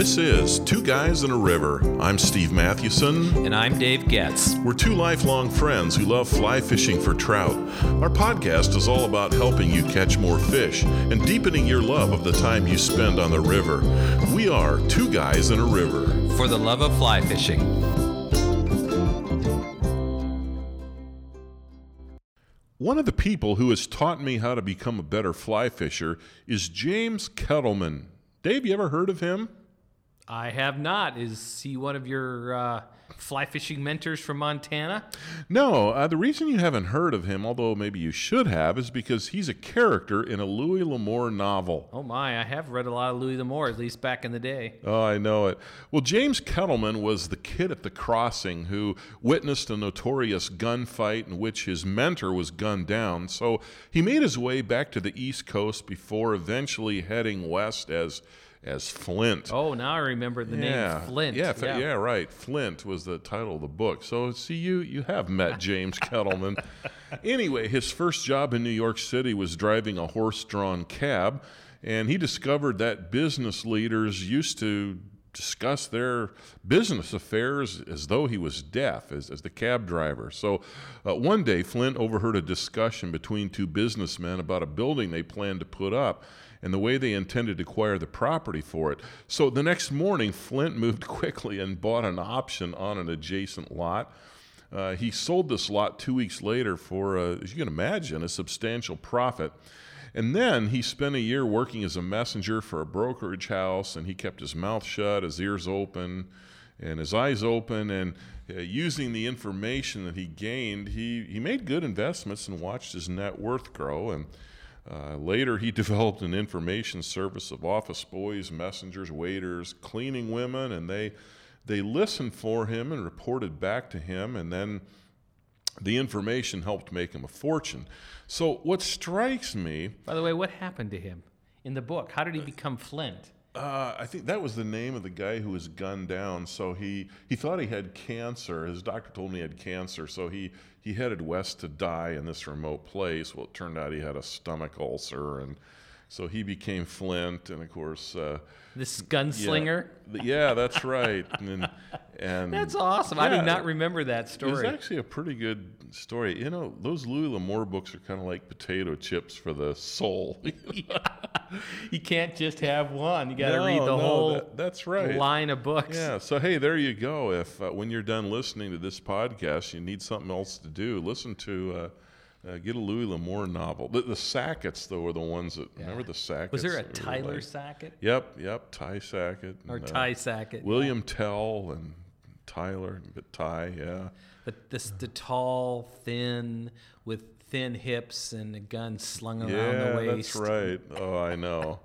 This is Two Guys in a River. I'm Steve Mathewson. And I'm Dave Getz. We're two lifelong friends who love fly fishing for trout. Our podcast is all about helping you catch more fish and deepening your love of the time you spend on the river. We are Two Guys in a River. For the love of fly fishing. One of the people who has taught me how to become a better fly fisher is James Kettleman. Dave, you ever heard of him? I have not. Is he one of your fly fishing mentors from Montana? No. The reason you haven't heard of him, although maybe you should have, is because he's a character in a Louis L'Amour novel. Oh, my. I have read a lot of Louis L'Amour, at least back in the day. Oh, I know it. Well, James Kettleman was the kid at the crossing who witnessed a notorious gunfight in which his mentor was gunned down. So he made his way back to the East Coast before eventually heading west as Flint. Oh, now I remember the name Flint. Yeah, right. Flint was the title of the book. So, see, you have met James Kettleman. Anyway, his first job in New York City was driving a horse-drawn cab, and he discovered that business leaders used to discuss their business affairs as though he was deaf, as the cab driver. So one day, Flint overheard a discussion between two businessmen about a building they planned to put up and the way they intended to acquire the property for it. So the next morning, Flint moved quickly and bought an option on an adjacent lot. He sold this lot 2 weeks later for, as you can imagine, a substantial profit. And then he spent a year working as a messenger for a brokerage house, and he kept his mouth shut, his ears open, and his eyes open, and using the information that he gained, he made good investments and watched his net worth grow. And later, he developed an information service of office boys, messengers, waiters, cleaning women, and they listened for him and reported back to him, and then the information helped make him a fortune. So what strikes me... By the way, what happened to him in the book? How did he become Flint? I think that was the name of the guy who was gunned down. So he thought he had cancer. His doctor told him he had cancer. So he headed west to die in this remote place. Well, it turned out he had a stomach ulcer, and so he became Flint, and of course... this gunslinger? Yeah, that's right. And that's awesome. Yeah, I do not remember that story. It's actually a pretty good story. You know, those Louis L'Amour books are kind of like potato chips for the soul. You can't just have one. You got to read the whole that's right. line of books. Yeah, so hey, there you go. If when you're done listening to this podcast, you need something else to do, listen to... get a Louis L'Amour novel. The Sacketts, though, are the ones that... Yeah. Remember the Sacketts? Was there a Tyler Sackett? Yep, Ty Sackett. Or Ty Sackett. William Tell and Tyler, but Ty, yeah. But the tall, thin, with thin hips and a gun slung around the waist. Yeah, that's right. Oh, I know.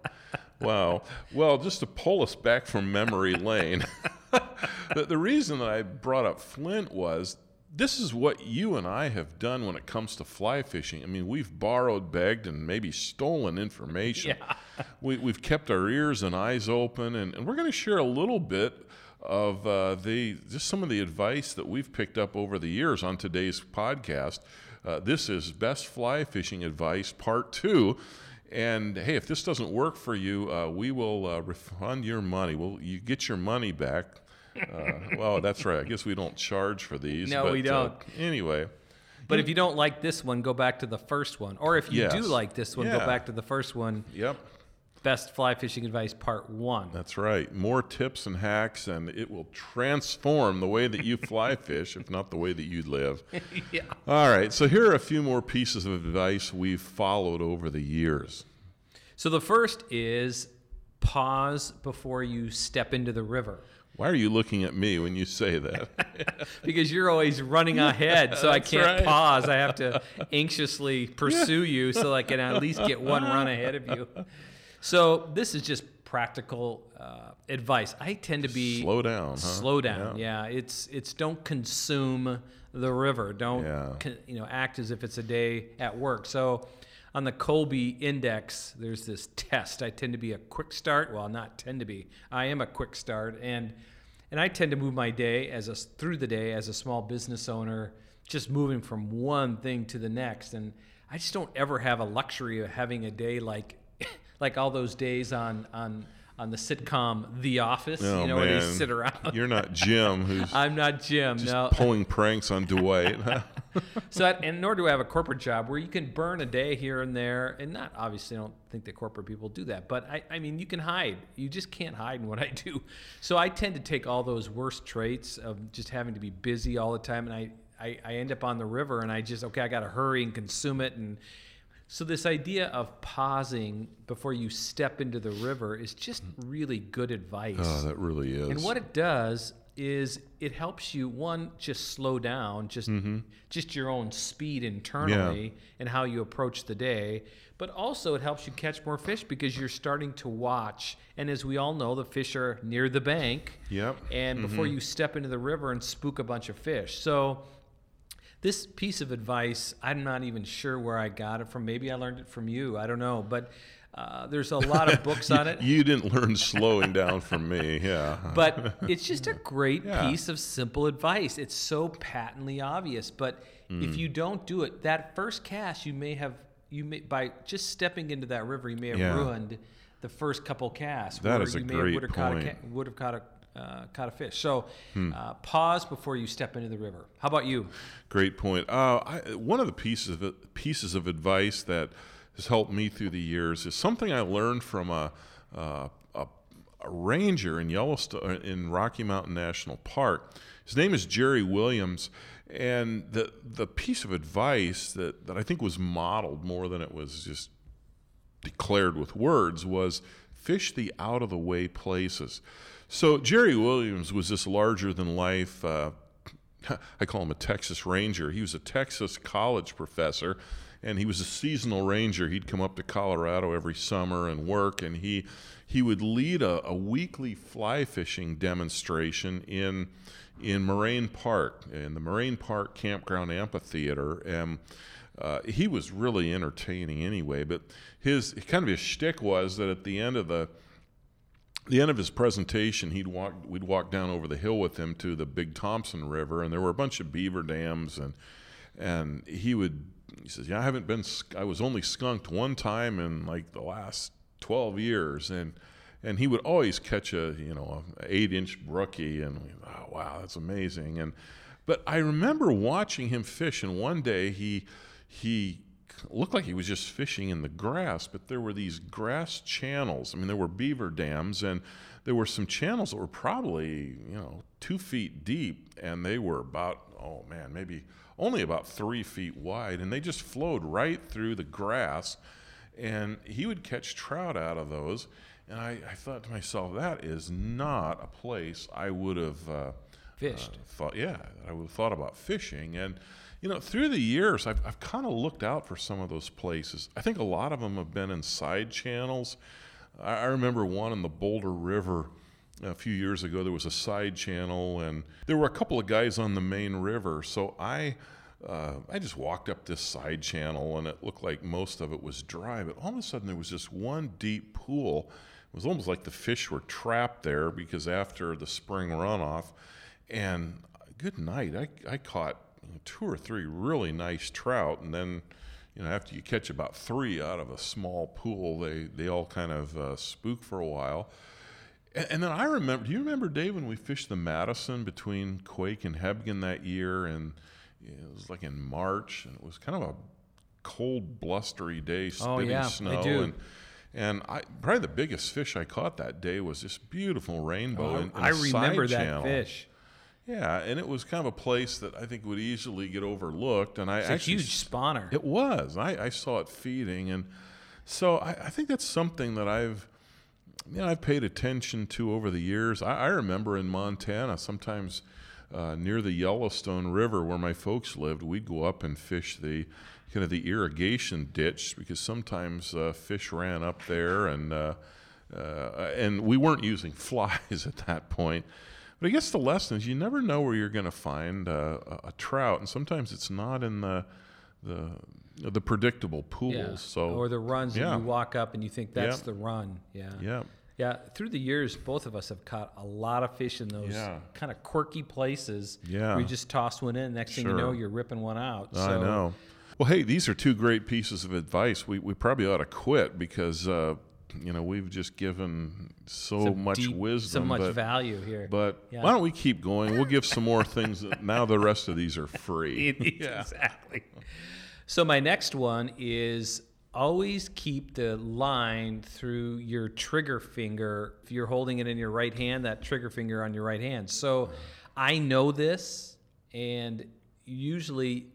Wow. Well, just to pull us back from memory lane, the reason that I brought up Flint was... This is what you and I have done when it comes to fly fishing. I mean, we've borrowed, begged, and maybe stolen information. Yeah. We've kept our ears and eyes open, and we're going to share a little bit of some of the advice that we've picked up over the years on today's podcast. This is Best Fly Fishing Advice, Part 2. And, hey, if this doesn't work for you, we will refund your money. You get your money back. Well, that's right. I guess we don't charge for these. No, we don't. Anyway. But if you don't like this one, go back to the first one. Or if you do like this one, go back to the first one. Yep. Best Fly Fishing Advice Part 1. That's right. More tips and hacks, and it will transform the way that you fly fish, if not the way that you live. Yeah. All right. So here are a few more pieces of advice we've followed over the years. So the first is pause before you step into the river. Why are you looking at me when you say that? Because you're always running ahead, so I can't pause. I have to anxiously pursue you so I can at least get one run ahead of you. So this is just practical advice. I tend to be... Slow down, huh? Slow down, yeah. It's don't consume the river. Don't act as if it's a day at work. So on the Colby index, there's this test. I tend to be a quick start. Well, not tend to be. I am a quick start, and I tend to move my day through the day as a small business owner, just moving from one thing to the next. And I just don't ever have a luxury of having a day like all those days on on the sitcom The Office, where they sit around. You're not Jim. I'm not Jim. Just no. Pulling pranks on Dwight. And nor do I have a corporate job where you can burn a day here and there. And not obviously, I don't think that corporate people do that. But I mean, you can hide. You just can't hide in what I do. So I tend to take all those worst traits of just having to be busy all the time, and I end up on the river, and I just I got to hurry and consume it and. So this idea of pausing before you step into the river is just really good advice. Oh, that really is. And what it does is it helps you, one, just slow down, just your own speed internally and how you approach the day. But also it helps you catch more fish because you're starting to watch. And as we all know, the fish are near the bank. Yep. And before you step into the river and spook a bunch of fish. So this piece of advice, I'm not even sure where I got it from. Maybe I learned it from you. I don't know. But there's a lot of books on it. You didn't learn slowing down from me. Yeah. But it's just a great piece of simple advice. It's so patently obvious. But if you don't do it, that first cast you may by just stepping into that river, you may have ruined the first couple casts. That is a great point. Would have caught a fish. So pause before you step into the river. How about you? Great point. One of the pieces of advice that has helped me through the years is something I learned from a ranger in Yellowstone, in Rocky Mountain National Park. His name is Jerry Williams. And the piece of advice that I think was modeled more than it was just declared with words was fish the out-of-the-way places. So Jerry Williams was this larger-than-life, I call him a Texas Ranger. He was a Texas college professor, and he was a seasonal ranger. He'd come up to Colorado every summer and work, and he would lead a weekly fly fishing demonstration in Moraine Park, in the Moraine Park Campground Amphitheater. And he was really entertaining anyway, but his shtick was that at the end of his presentation, we'd walk down over the hill with him to the Big Thompson River, and there were a bunch of beaver dams, and he says, I haven't been, I was only skunked one time in like the last 12 years, and he would always catch an 8-inch brookie, and wow, that's amazing, but I remember watching him fish, and one day he looked like he was just fishing in the grass, but there were these grass channels. I mean, there were beaver dams, and there were some channels that were probably 2 feet deep, and they were about maybe only about 3 feet wide, and they just flowed right through the grass, and he would catch trout out of those. And I thought to myself, that is not a place I would have fished. I would have thought about fishing. And through the years, I've kind of looked out for some of those places. I think a lot of them have been in side channels. I remember one in the Boulder river a few years ago. There was a side channel, and there were a couple of guys on the main river. So I just walked up this side channel, and it looked like most of it was dry. But all of a sudden, there was this one deep pool. It was almost like the fish were trapped there because after the spring runoff, and good night, I caught 2 or 3 really nice trout, and then after you catch about 3 out of a small pool, they all kind of spook for a while. And then I remember, do you remember, Dave, when we fished the Madison between Quake and Hebgen that year? And it was like in March, and it was kind of a cold, blustery day, spitting snow. I do. And probably the biggest fish I caught that day was this beautiful rainbow in a side channel. I remember that fish. Yeah, and it was kind of a place that I think would easily get overlooked. And it's a huge spawner. It was. I saw it feeding. And so I think that's something that I've paid attention to over the years. I remember in Montana, sometimes near the Yellowstone River where my folks lived, we'd go up and fish the kind of the irrigation ditch because sometimes fish ran up there. And we weren't using flies at that point. But I guess the lesson is you never know where you're going to find a trout, and sometimes it's not in the predictable pools. Yeah. So or the runs that you walk up and you think that's the run. Yeah. Yeah. Yeah. Through the years, both of us have caught a lot of fish in those kind of quirky places. Yeah. We just toss one in. Next thing you know, you're ripping one out. So. I know. Well, hey, these are 2 great pieces of advice. We probably ought to quit because you know, we've just given so much wisdom. So much value here. But why don't we keep going? We'll give some more things. Now the rest of these are free. Exactly. So my next one is always keep the line through your trigger finger. If you're holding it in your right hand, that trigger finger on your right hand. So I know this, and usually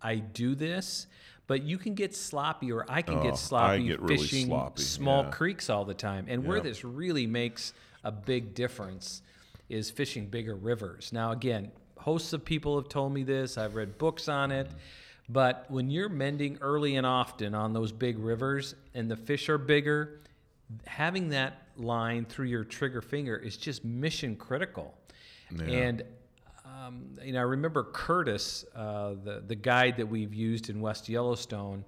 I do this. But you can get sloppy, or I can get sloppy fishing really sloppy. Small creeks all the time. And where this really makes a big difference is fishing bigger rivers. Now, again, hosts of people have told me this. I've read books on it. But when you're mending early and often on those big rivers and the fish are bigger, having that line through your trigger finger is just mission critical. Yeah. And you know, I remember Curtis, the guide that we've used in West Yellowstone,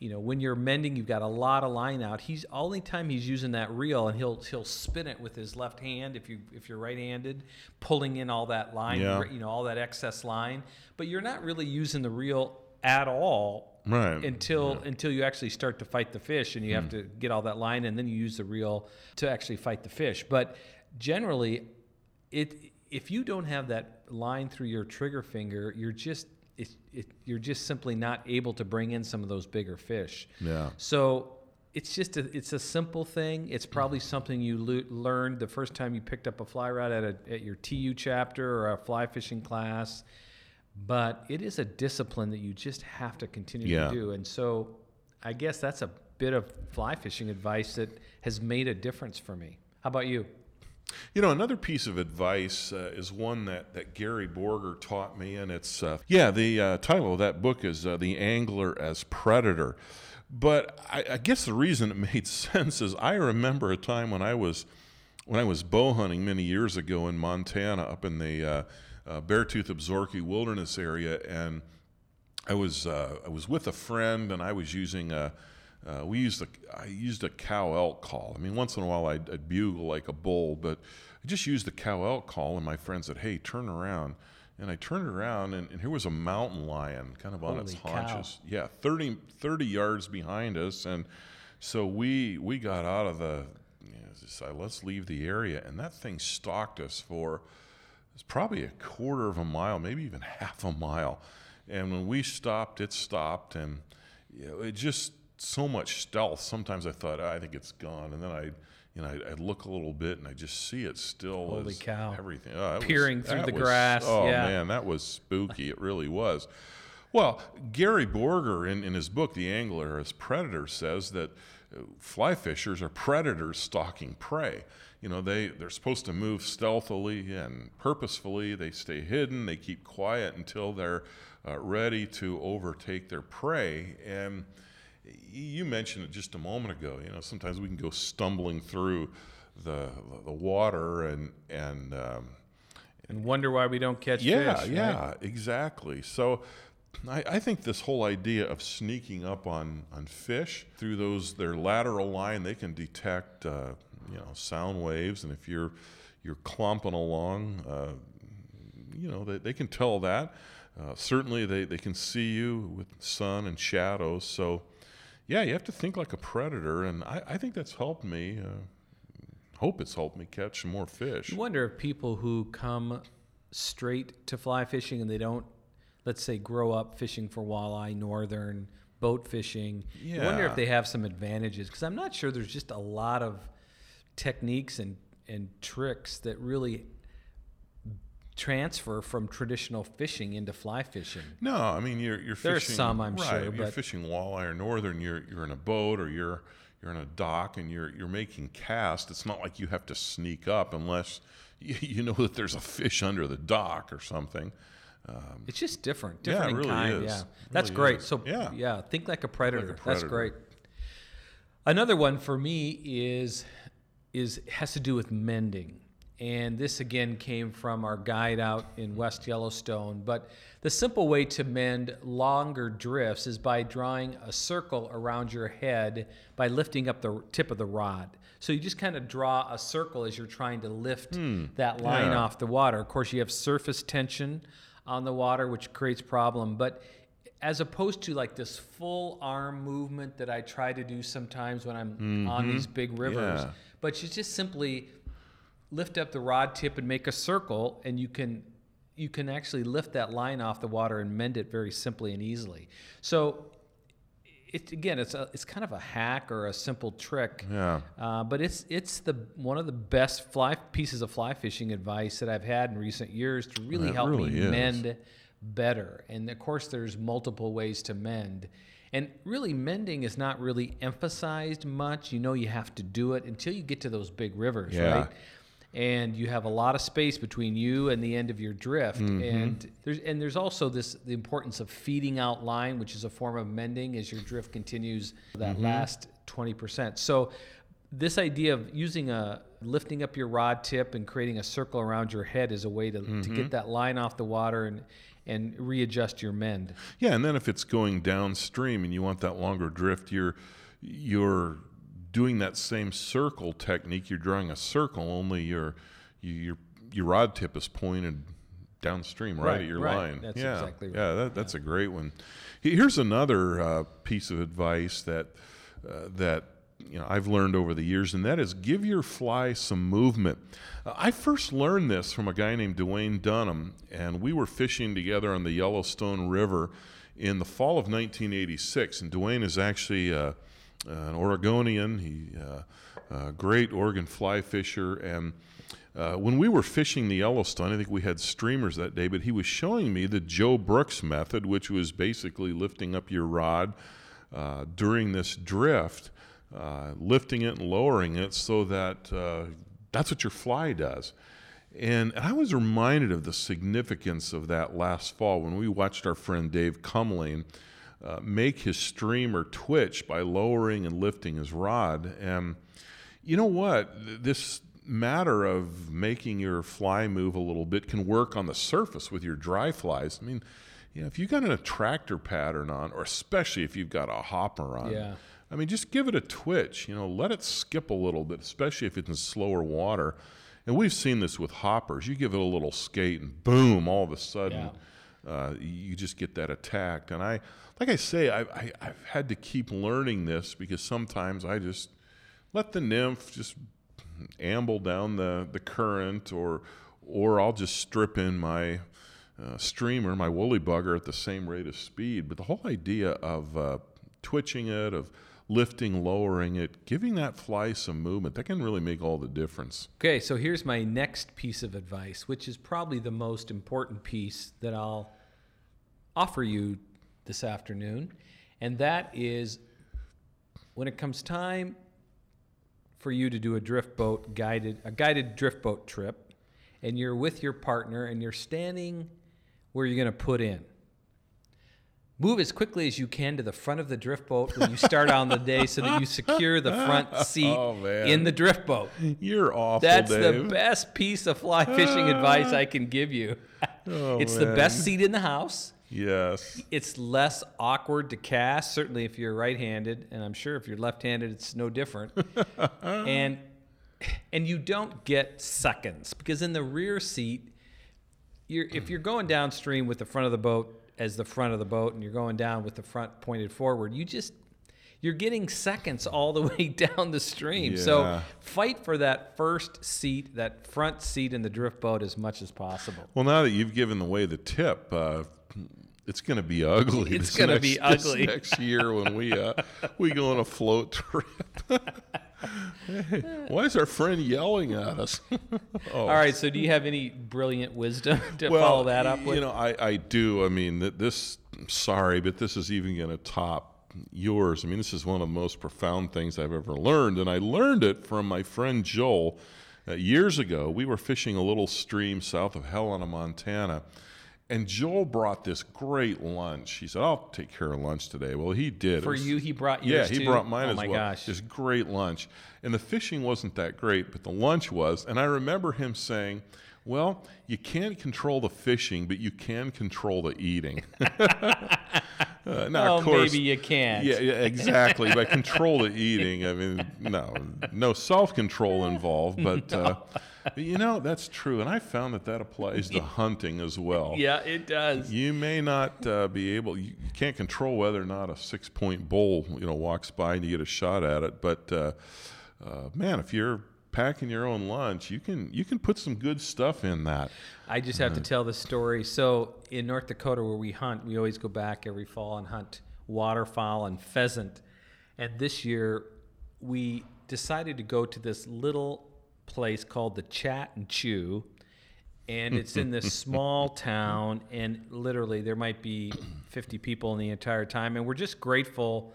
you know, when you're mending, you've got a lot of line out. He's only time he's using that reel, and he'll spin it with his left hand if you're right-handed, pulling in all that line, you know, all that excess line. But you're not really using the reel at all until you actually start to fight the fish, and you have to get all that line, and then you use the reel to actually fight the fish. But generally, if you don't have that line through your trigger finger, you're just simply not able to bring in some of those bigger fish. Yeah. So it's just it's a simple thing. It's probably something you learned the first time you picked up a fly rod at your TU chapter or a fly fishing class, but it is a discipline that you just have to continue to do. And so I guess that's a bit of fly fishing advice that has made a difference for me. How about you? You know, another piece of advice is one that Gary Borger taught me, and it's, the title of that book is The Angler as Predator. But I guess the reason it made sense is I remember a time when I was bow hunting many years ago in Montana up in the Beartooth-Absorkee Wilderness Area, and I was with a friend, and I was using I used a cow elk call. I mean, once in a while I'd bugle like a bull, but I just used the cow elk call, and my friend said, "Hey, turn around." And I turned around, and here was a mountain lion kind of on its haunches. Cow. Yeah, 30 yards behind us. And so we got out of the, decided, let's leave the area. And that thing stalked us for probably a quarter of a mile, maybe even half a mile. And when we stopped, it stopped. And it just... so much stealth. Sometimes I thought, I think it's gone, and then I'd look a little bit, and I just see it still. Holy cow! Everything peering through the grass. Oh man, that was spooky. It really was. Well, Gary Borger in his book *The Angler as Predator* says that fly fishers are predators stalking prey. You know, they're supposed to move stealthily and purposefully. They stay hidden. They keep quiet until they're ready to overtake their prey. And you mentioned it just a moment ago. You know, sometimes we can go stumbling through the water and wonder why we don't catch fish. Yeah, right? Exactly. So I think this whole idea of sneaking up on fish through their lateral line, they can detect sound waves, and if you're clumping along, they can tell that. Certainly, they can see you with sun and shadows. So. Yeah, you have to think like a predator, and I think that's helped me. Hope it's helped me catch more fish. You wonder if people who come straight to fly fishing and they don't, let's say, grow up fishing for walleye, northern, boat fishing, you wonder if they have some advantages, because I'm not sure. There's just a lot of techniques and tricks that really transfer from traditional fishing into fly fishing. No, I mean you're fishing. There's some, I'm sure, but you're fishing walleye or northern. You're in a boat or you're in a dock and you're making cast. It's not like you have to sneak up unless you know that there's a fish under the dock or something. It's just different in really kind. Is. Yeah, that's really great. Is. So think like a predator. That's great. Another one for me is has to do with mending. And this, again, came from our guide out in West Yellowstone. But the simple way to mend longer drifts is by drawing a circle around your head by lifting up the tip of the rod. So you just kind of draw a circle as you're trying to lift that line off the water. Of course, you have surface tension on the water, which creates problem. But as opposed to like this full arm movement that I try to do sometimes when I'm on these big rivers. Yeah. But you just simply lift up the rod tip and make a circle, and you can actually lift that line off the water and mend it very simply and easily. So it's kind of a hack or a simple trick. Yeah. But it's one of the best pieces of fly fishing advice that I've had in recent years to really help me mend better. And of course there's multiple ways to mend, and really mending is not really emphasized much. You know, you have to do it until you get to those big rivers, right? And you have a lot of space between you and the end of your drift. And there's also the importance of feeding out line, which is a form of mending as your drift continues that last 20%. So this idea of lifting up your rod tip and creating a circle around your head is a way to get that line off the water and readjust your mend. Yeah, and then if it's going downstream and you want that longer drift, you're doing that same circle technique. You're drawing a circle, only your rod tip is pointed downstream, right at your line. That's exactly right. Yeah, that's a great one. Here's another piece of advice that I've learned over the years, and that is give your fly some movement. I first learned this from a guy named Dwayne Dunham, and we were fishing together on the Yellowstone River in the fall of 1986. And Dwayne is actually an Oregonian, a great Oregon fly fisher. And when we were fishing the Yellowstone, I think we had streamers that day, but he was showing me the Joe Brooks method, which was basically lifting up your rod during this drift. Lifting it and lowering it so that that's what your fly does. And I was reminded of the significance of that last fall when we watched our friend Dave Cumling make his streamer twitch by lowering and lifting his rod. And you know what? This matter of making your fly move a little bit can work on the surface with your dry flies. I mean, if you've got an attractor pattern on, or especially if you've got a hopper on, I mean, just give it a twitch, let it skip a little bit, especially if it's in slower water. And we've seen this with hoppers. You give it a little skate and boom, all of a sudden you just get that attacked. And I've had to keep learning this because sometimes I just let the nymph just amble down the current or I'll just strip in my streamer, my woolly bugger at the same rate of speed. But the whole idea of twitching it, of lifting, lowering it, giving that fly some movement, that can really make all the difference. Okay, so here's my next piece of advice, which is probably the most important piece that I'll offer you this afternoon, and that is when it comes time for you to do a guided drift boat trip, and you're with your partner and you're standing where you're going to put in. Move as quickly as you can to the front of the drift boat when you start on the day so that you secure the front seat in the drift boat. You're awful, Dave. That's the best piece of fly fishing advice I can give you. The best seat in the house. Yes. It's less awkward to cast, certainly if you're right-handed, and I'm sure if you're left-handed it's no different. and you don't get seconds because in the rear seat, if you're going downstream with the front of the boat, as the front of the boat and you're going down with the front pointed forward, you're getting seconds all the way down the stream. Yeah. So fight for that first seat, that front seat in the drift boat as much as possible. Well, now that you've given away the tip, it's going to be ugly. It's going to be ugly next year when we go on a float trip. Hey, why is our friend yelling at us? All right, so do you have any brilliant wisdom to follow that up with? I do. I mean, this is even going to top yours. I mean, this is one of the most profound things I've ever learned, and I learned it from my friend Joel years ago. We were fishing a little stream south of Helena, Montana, and Joel brought this great lunch. He said, "I'll take care of lunch today." Well, he did. For you, he brought yours too? Yeah, he brought mine as well. Oh, my gosh. This great lunch. And the fishing wasn't that great, but the lunch was. And I remember him saying, "Well, you can't control the fishing, but you can control the eating." Now, of course, maybe you can't. Yeah, exactly. But control the eating. I mean, no self-control involved. But, that's true. And I found that applies to hunting as well. Yeah, it does. You may not you can't control whether or not a 6-point bull, walks by and you get a shot at it. But, man, if you're packing your own lunch, you can put some good stuff in that. I just have to tell the story. So in North Dakota where we hunt, we always go back every fall and hunt waterfowl and pheasant. And this year we decided to go to this little place called the Chat and Chew. And it's in this small town, and literally there might be 50 people in the entire time. And we're just grateful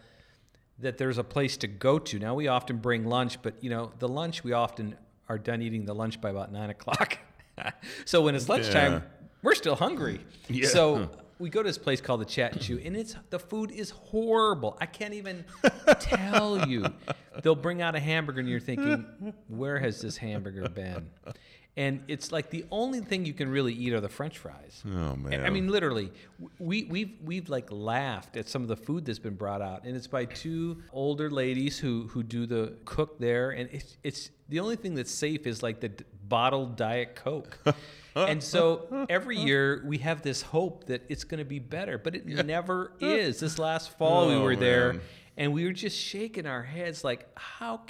that there's a place to go to. Now, we often bring lunch, but, the lunch, we often are done eating the lunch by about 9 o'clock. So when it's lunchtime, we're still hungry. Yeah. So we go to this place called the Chat and Chew, and the food is horrible. I can't even tell you. They'll bring out a hamburger, and you're thinking, where has this hamburger been? And it's like the only thing you can really eat are the French fries. Oh, man. I mean, literally, we've like laughed at some of the food that's been brought out. And it's by two older ladies who do the cook there. And it's the only thing that's safe is like the bottled Diet Coke. And so every year we have this hope that it's going to be better. But it never is. This last fall we were there, and we were just shaking our heads like, how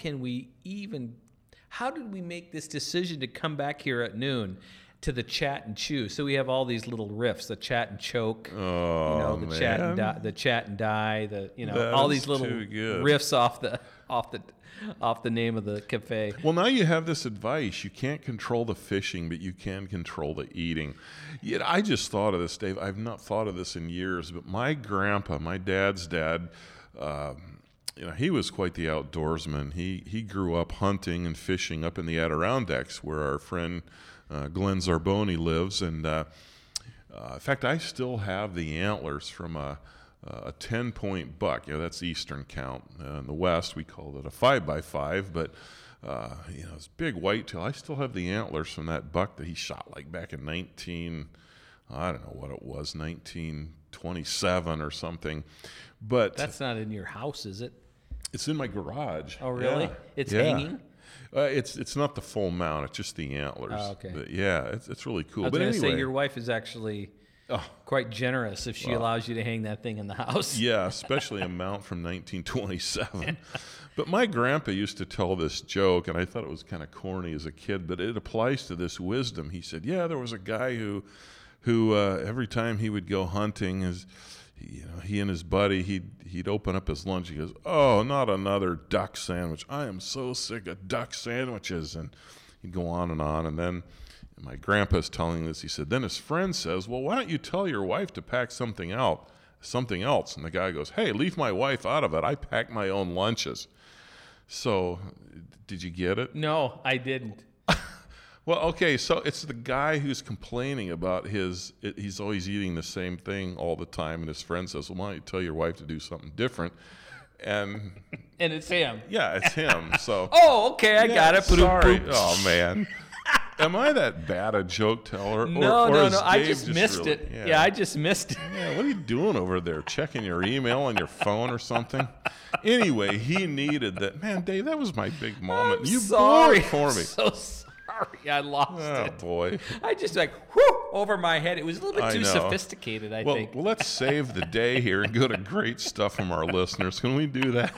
did we make this decision to come back here at noon to the Chat and Chew? So we have all these little riffs, the chat and choke, the chat and die, all these little riffs off the name of the cafe. Well, now you have this advice. You can't control the fishing, but you can control the eating. Yet I just thought of this, Dave. I've not thought of this in years, but my grandpa, my dad's dad, he was quite the outdoorsman. He grew up hunting and fishing up in the Adirondacks, where our friend Glenn Zarboni lives. And in fact, I still have the antlers from a 10-point buck. That's Eastern count. In the West, we called it a 5x5. But it's big whitetail. I still have the antlers from that buck that he shot like back in 1927 or something. But that's not in your house, is it? It's in my garage. Oh, really? Yeah. It's hanging? It's not the full mount. It's just the antlers. Oh, okay. But it's really cool. I was going to say, your wife is actually quite generous if she allows you to hang that thing in the house. Yeah, especially a mount from 1927. But my grandpa used to tell this joke, and I thought it was kind of corny as a kid, but it applies to this wisdom. He said, there was a guy who every time he would go hunting, he and his buddy, he'd open up his lunch. He goes, "Oh, not another duck sandwich. I am so sick of duck sandwiches." And he'd go on. And then my grandpa's telling this. He said, then his friend says, "Well, why don't you tell your wife to pack something else? And the guy goes, "Hey, leave my wife out of it. I pack my own lunches." So did you get it? No, I didn't. Well, okay, so it's the guy who's complaining about he's always eating the same thing all the time, and his friend says, "Well, why don't you tell your wife to do something different?" And it's him. Yeah, it's him. So oh, okay, I got it. Sorry. Oh, man. Am I that bad a joke teller? No, I just missed it. Yeah, I just missed it. Yeah, what are you doing over there? Checking your email on your phone or something? Anyway, he needed that. Man, Dave, that was my big moment. You blew it for me. I'm so sorry. I lost it. Oh, boy. I just over my head. It was a little bit too sophisticated, I think. Well, let's save the day here and go to great stuff from our listeners. Can we do that?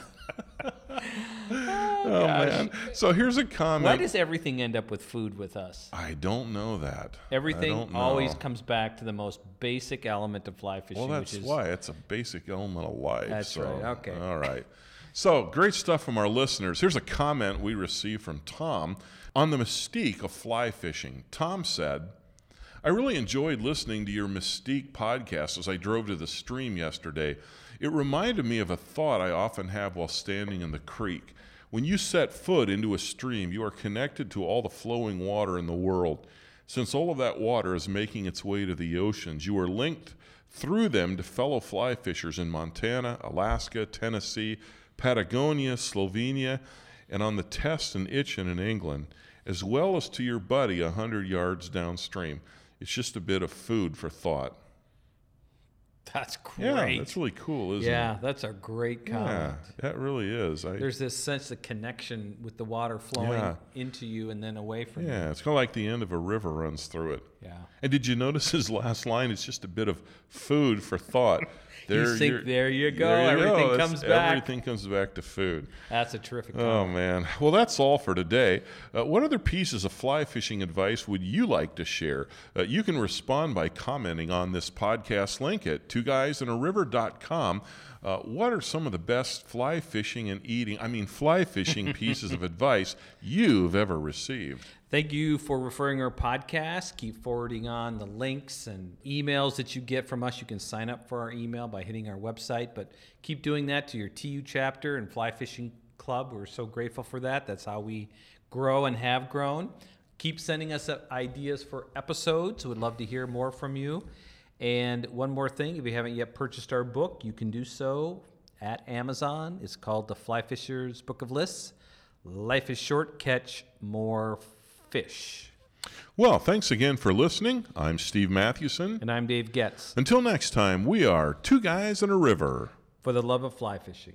Oh, man. So here's a comment. Why does everything end up with food with us? I don't know that. Everything always comes back to the most basic element of fly fishing. Well, that's why. It's a basic element of life. That's right. Okay. All right. So great stuff from our listeners. Here's a comment we received from Tom on the mystique of fly fishing. Tom said, "I really enjoyed listening to your mystique podcast as I drove to the stream yesterday. It reminded me of a thought I often have while standing in the creek. When you set foot into a stream, you are connected to all the flowing water in the world. Since all of that water is making its way to the oceans, you are linked through them to fellow fly fishers in Montana, Alaska, Tennessee, Patagonia, Slovenia, and on the Test and Itchen in England, as well as to your buddy 100 yards downstream. It's just a bit of food for thought." That's great. Yeah, that's really cool, isn't it? Yeah, that's a great comment. Yeah, that really is. There's this sense of connection with the water flowing into you and then away from you. Yeah, it's kind of like the end of A River Runs Through It. Yeah. And did you notice his last line? It's just a bit of food for thought. There you go. Comes back. Everything comes back to food. That's a terrific comment. Oh, man. Well, that's all for today. What other pieces of fly fishing advice would you like to share? You can respond by commenting on this podcast link at twoguysinariver.com. What are some of the best fly fishing pieces of advice you've ever received? Thank you for referring our podcast. Keep forwarding on the links and emails that you get from us. You can sign up for our email by hitting our website, but keep doing that to your TU chapter and Fly Fishing Club. We're so grateful for that. That's how we grow and have grown. Keep sending us ideas for episodes. We'd love to hear more from you. And one more thing, if you haven't yet purchased our book, you can do so at Amazon. It's called The Fly Fisher's Book of Lists. Life is short, catch more fish. Well, thanks again for listening. I'm Steve Mathewson. And I'm Dave Goetz. Until next time, we are Two Guys in a River. For the love of fly fishing.